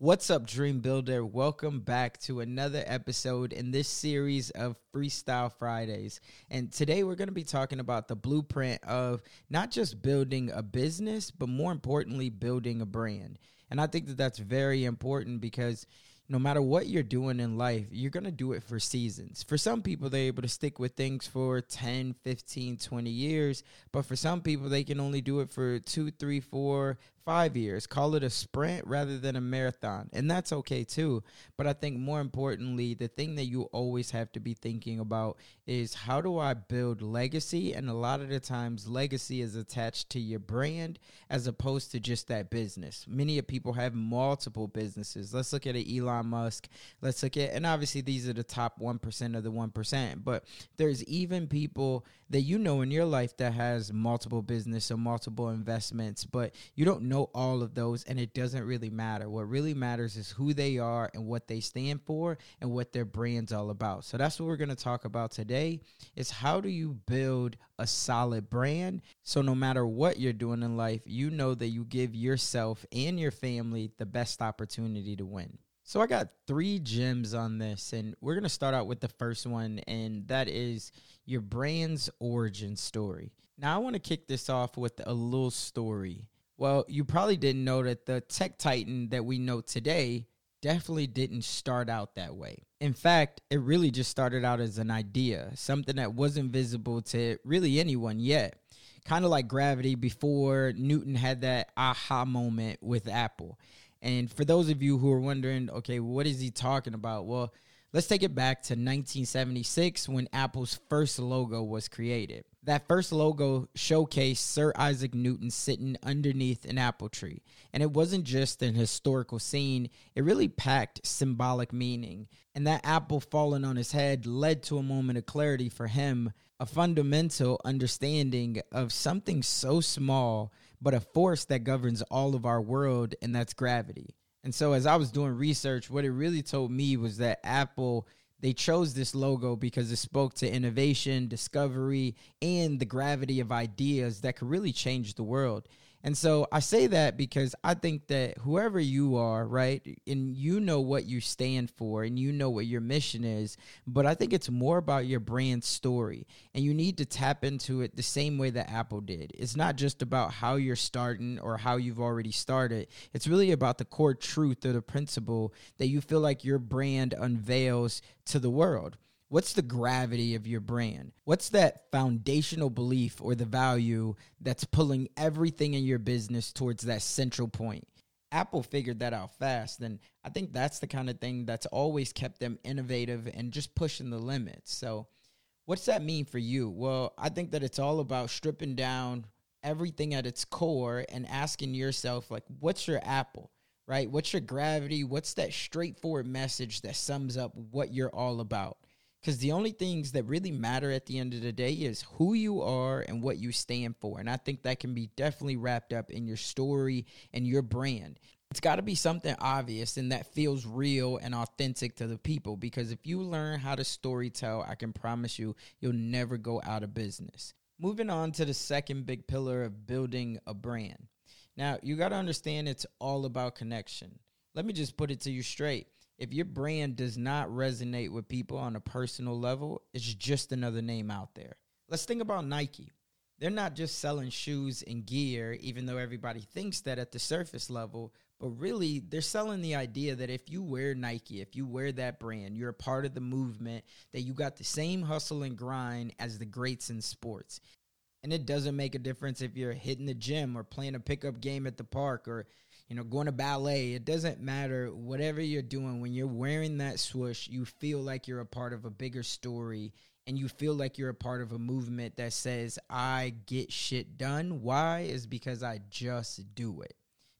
What's up, Dream Builder? Welcome back to another episode in this series of Freestyle Fridays. And today we're going to be talking about the blueprint of not just building a business, but more importantly, building a brand. And I think that that's very important because no matter what you're doing in life, you're going to do it for seasons. For some people, they're able to stick with things for 10, 15, 20 years. But for some people, they can only do it for 2, 3, 4, 5 years. Call it a sprint rather than a marathon. And that's okay, too. But I think more importantly, the thing that you always have to be thinking about is how do I build legacy? And a lot of the times, legacy is attached to your brand as opposed to just that business. Many people have multiple businesses. Let's look at an Elon Musk. Let's look at, and obviously these are the top 1% of the 1%, but there's even people that you know in your life that has multiple business or multiple investments, but you don't know all of those, and it doesn't really matter. What really matters is who they are and what they stand for and what their brand's all about. So that's what we're going to talk about today is how do you build a solid brand so no matter what you're doing in life, you know that you give yourself and your family the best opportunity to win. So I got 3 gems on this, and we're going to start out with the first one, and that is your brand's origin story. Now, I want to kick this off with a little story. Well, you probably didn't know that the tech titan that we know today definitely didn't start out that way. In fact, it really just started out as an idea, something that wasn't visible to really anyone yet. Kind of like gravity before Newton had that aha moment with Apple. And for those of you who are wondering, okay, what is he talking about? Well, let's take it back to 1976 when Apple's first logo was created. That first logo showcased Sir Isaac Newton sitting underneath an apple tree. And it wasn't just an historical scene. It really packed symbolic meaning. And that apple falling on his head led to a moment of clarity for him, a fundamental understanding of something so small but a force that governs all of our world, and that's gravity. And so as I was doing research, what it really told me was that Apple, they chose this logo because it spoke to innovation, discovery, and the gravity of ideas that could really change the world. And so I say that because I think that whoever you are, right, and you know what you stand for and you know what your mission is, but I think it's more about your brand story, and you need to tap into it the same way that Apple did. It's not just about how you're starting or how you've already started. It's really about the core truth or the principle that you feel like your brand unveils to the world. What's the gravity of your brand? What's that foundational belief or the value that's pulling everything in your business towards that central point? Apple figured that out fast, and I think that's the kind of thing that's always kept them innovative and just pushing the limits. So what's that mean for you? Well, I think that it's all about stripping down everything at its core and asking yourself, like, what's your Apple? Right? What's your gravity? What's that straightforward message that sums up what you're all about? Because the only things that really matter at the end of the day is who you are and what you stand for. And I think that can be definitely wrapped up in your story and your brand. It's got to be something obvious and that feels real and authentic to the people. Because if you learn how to storytell, I can promise you, you'll never go out of business. Moving on to the second big pillar of building a brand. Now, you got to understand it's all about connection. Let me just put it to you straight. If your brand does not resonate with people on a personal level, it's just another name out there. Let's think about Nike. They're not just selling shoes and gear, even though everybody thinks that at the surface level, but really they're selling the idea that if you wear Nike, if you wear that brand, you're a part of the movement, that you got the same hustle and grind as the greats in sports. And it doesn't make a difference if you're hitting the gym or playing a pickup game at the park or going to ballet. It doesn't matter whatever you're doing. When you're wearing that swoosh, you feel like you're a part of a bigger story and you feel like you're a part of a movement that says, I get shit done. Why? Is because I just do it.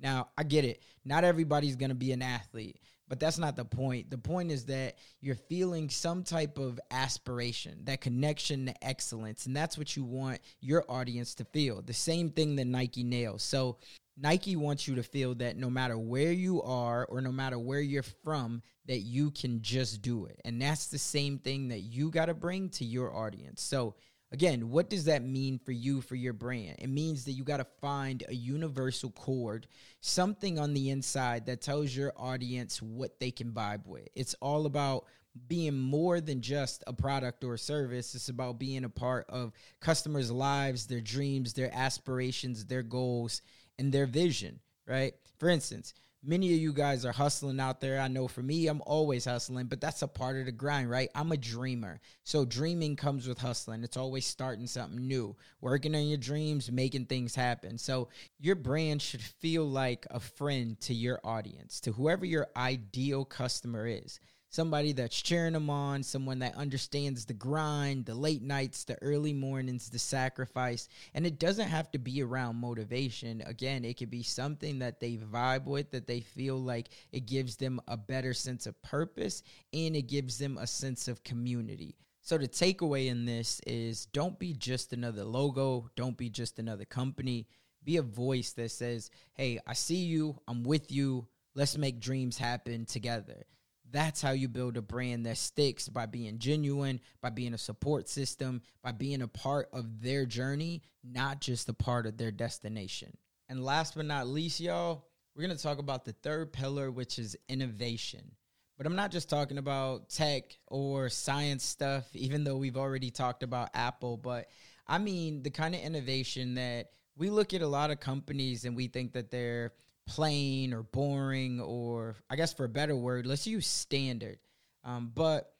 Now, I get it. Not everybody's going to be an athlete, but that's not the point. The point is that you're feeling some type of aspiration, that connection to excellence, and that's what you want your audience to feel. The same thing that Nike nails. So Nike wants you to feel that no matter where you are or no matter where you're from, that you can just do it. And that's the same thing that you got to bring to your audience. So Again, what does that mean for you, for your brand? It means that you got to find a universal chord, something on the inside that tells your audience what they can vibe with. It's all about being more than just a product or a service. It's about being a part of customers' lives, their dreams, their aspirations, their goals, and their vision, right? For instance, many of you guys are hustling out there. I know for me, I'm always hustling, but that's a part of the grind, right? I'm a dreamer. So dreaming comes with hustling. It's always starting something new, working on your dreams, making things happen. So your brand should feel like a friend to your audience, to whoever your ideal customer is. Somebody that's cheering them on, someone that understands the grind, the late nights, the early mornings, the sacrifice. And it doesn't have to be around motivation. Again, it could be something that they vibe with, that they feel like it gives them a better sense of purpose and it gives them a sense of community. So the takeaway in this is don't be just another logo. Don't be just another company. Be a voice that says, hey, I see you. I'm with you. Let's make dreams happen together. That's how you build a brand that sticks, by being genuine, by being a support system, by being a part of their journey, not just a part of their destination. And last but not least, y'all, we're going to talk about the third pillar, which is innovation. But I'm not just talking about tech or science stuff, even though we've already talked about Apple, but I mean the kind of innovation that we look at a lot of companies and we think that they're plain or boring, or I guess for a better word, let's use standard. But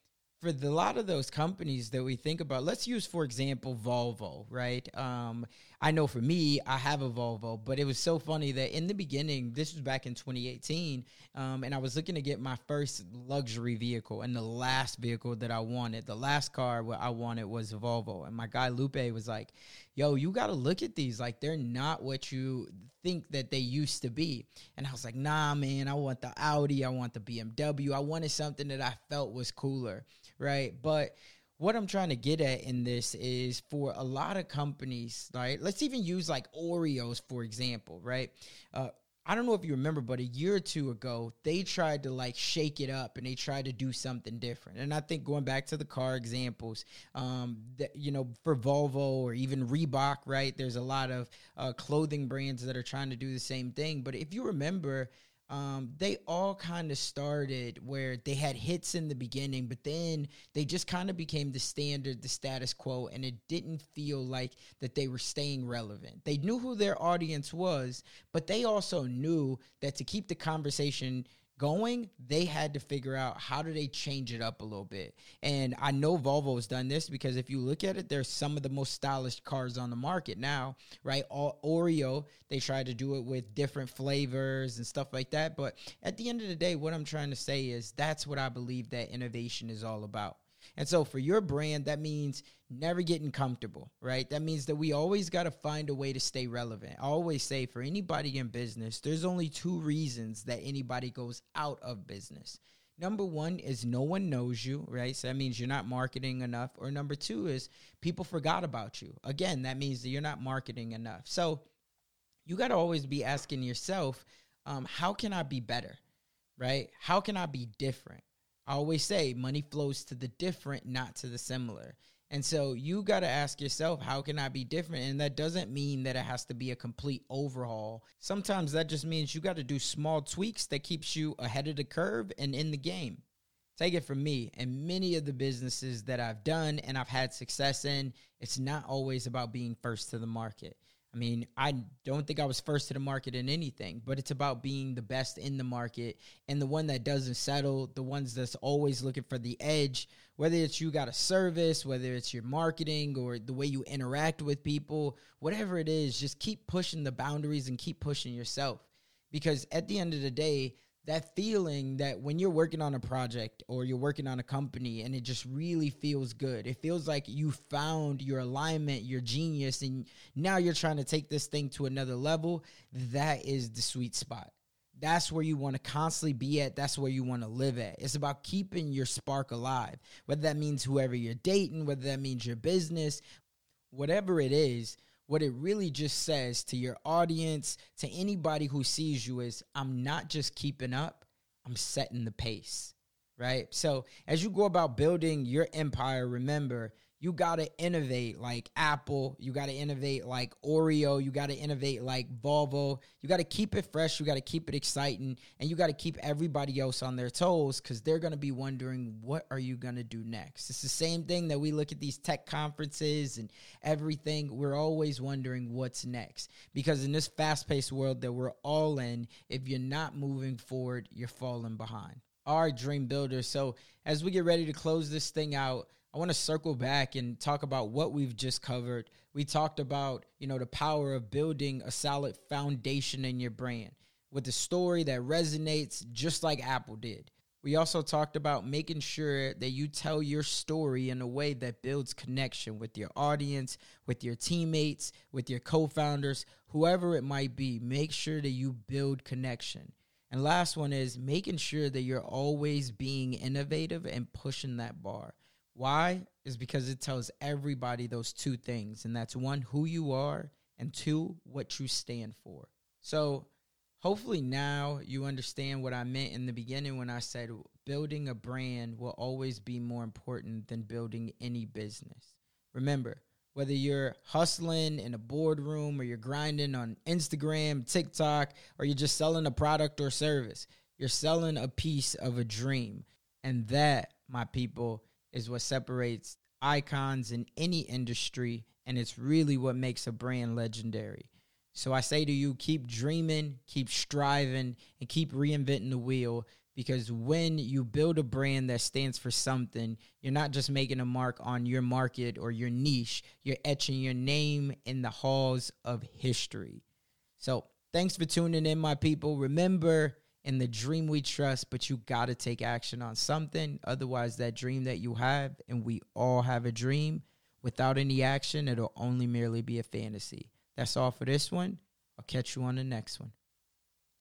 for a lot of those companies that we think about, let's use, for example, Volvo, right? I know for me, I have a Volvo, but it was so funny that in the beginning, this was back in 2018, and I was looking to get my first luxury vehicle, and the last vehicle that I wanted, the last car what I wanted was a Volvo. And my guy Lupe was like, yo, you got to look at these. Like, they're not what you think that they used to be. And I was like, nah, man, I want the Audi. I want the BMW. I wanted something that I felt was cooler, right? But what I'm trying to get at in this is for a lot of companies, right? Let's even use like Oreos, for example, right? I don't know if you remember, but a year or two ago, they tried to like shake it up and they tried to do something different. And I think going back to the car examples, that, you know, for Volvo or even Reebok, right, there's a lot of clothing brands that are trying to do the same thing. But if you remember, they all kind of started where they had hits in the beginning, but then they just kind of became the standard, the status quo, and it didn't feel like that they were staying relevant. They knew who their audience was, but they also knew that to keep the conversation going, they had to figure out how do they change it up a little bit. And I know Volvo's done this because if you look at it, they're some of the most stylish cars on the market now, right? Oreo, they tried to do it with different flavors and stuff like that. But at the end of the day, what I'm trying to say is that's what I believe that innovation is all about. And so for your brand, that means never getting comfortable, right? That means that we always got to find a way to stay relevant. I always say for anybody in business, there's only two reasons that anybody goes out of business. Number one is no one knows you, right? So that means you're not marketing enough. Or number two is people forgot about you. Again, that means that you're not marketing enough. So you got to always be asking yourself, how can I be better, right? How can I be different? I always say money flows to the different, not to the similar. And so you got to ask yourself, how can I be different? And that doesn't mean that it has to be a complete overhaul. Sometimes that just means you got to do small tweaks that keeps you ahead of the curve and in the game. Take it from me and many of the businesses that I've done and I've had success in, it's not always about being first to the market. I mean, I don't think I was first to the market in anything, but it's about being the best in the market and the one that doesn't settle, the ones that's always looking for the edge, whether it's you got a service, whether it's your marketing or the way you interact with people, whatever it is, just keep pushing the boundaries and keep pushing yourself. Because at the end of the day, that feeling that when you're working on a project or you're working on a company and it just really feels good. It feels like you found your alignment, your genius, and now you're trying to take this thing to another level. That is the sweet spot. That's where you want to constantly be at. That's where you want to live at. It's about keeping your spark alive, whether that means whoever you're dating, whether that means your business, whatever it is. What it really just says to your audience, to anybody who sees you is, I'm not just keeping up, I'm setting the pace, right? So as you go about building your empire, remember, you got to innovate like Apple. You got to innovate like Oreo. You got to innovate like Volvo. You got to keep it fresh. You got to keep it exciting. And you got to keep everybody else on their toes because they're going to be wondering, what are you going to do next? It's the same thing that we look at these tech conferences and everything. We're always wondering what's next because in this fast-paced world that we're all in, if you're not moving forward, you're falling behind. Our dream builder. So as we get ready to close this thing out, I want to circle back and talk about what we've just covered. We talked about, the power of building a solid foundation in your brand with a story that resonates just like Apple did. We also talked about making sure that you tell your story in a way that builds connection with your audience, with your teammates, with your co-founders, whoever it might be. Make sure that you build connection. And last one is making sure that you're always being innovative and pushing that bar. Why? Is because it tells everybody those two things. And that's one, who you are, and two, what you stand for. So hopefully now you understand what I meant in the beginning when I said building a brand will always be more important than building any business. Remember, whether you're hustling in a boardroom or you're grinding on Instagram, TikTok, or you're just selling a product or service, you're selling a piece of a dream. And that, my people, is what separates icons in any industry, and it's really what makes a brand legendary. So I say to you, keep dreaming, keep striving, and keep reinventing the wheel. Because when you build a brand that stands for something, you're not just making a mark on your market or your niche. You're etching your name in the halls of history. So thanks for tuning in, my people. Remember, in the dream we trust, but you got to take action on something. Otherwise, that dream that you have, and we all have a dream, without any action, it'll only merely be a fantasy. That's all for this one. I'll catch you on the next one.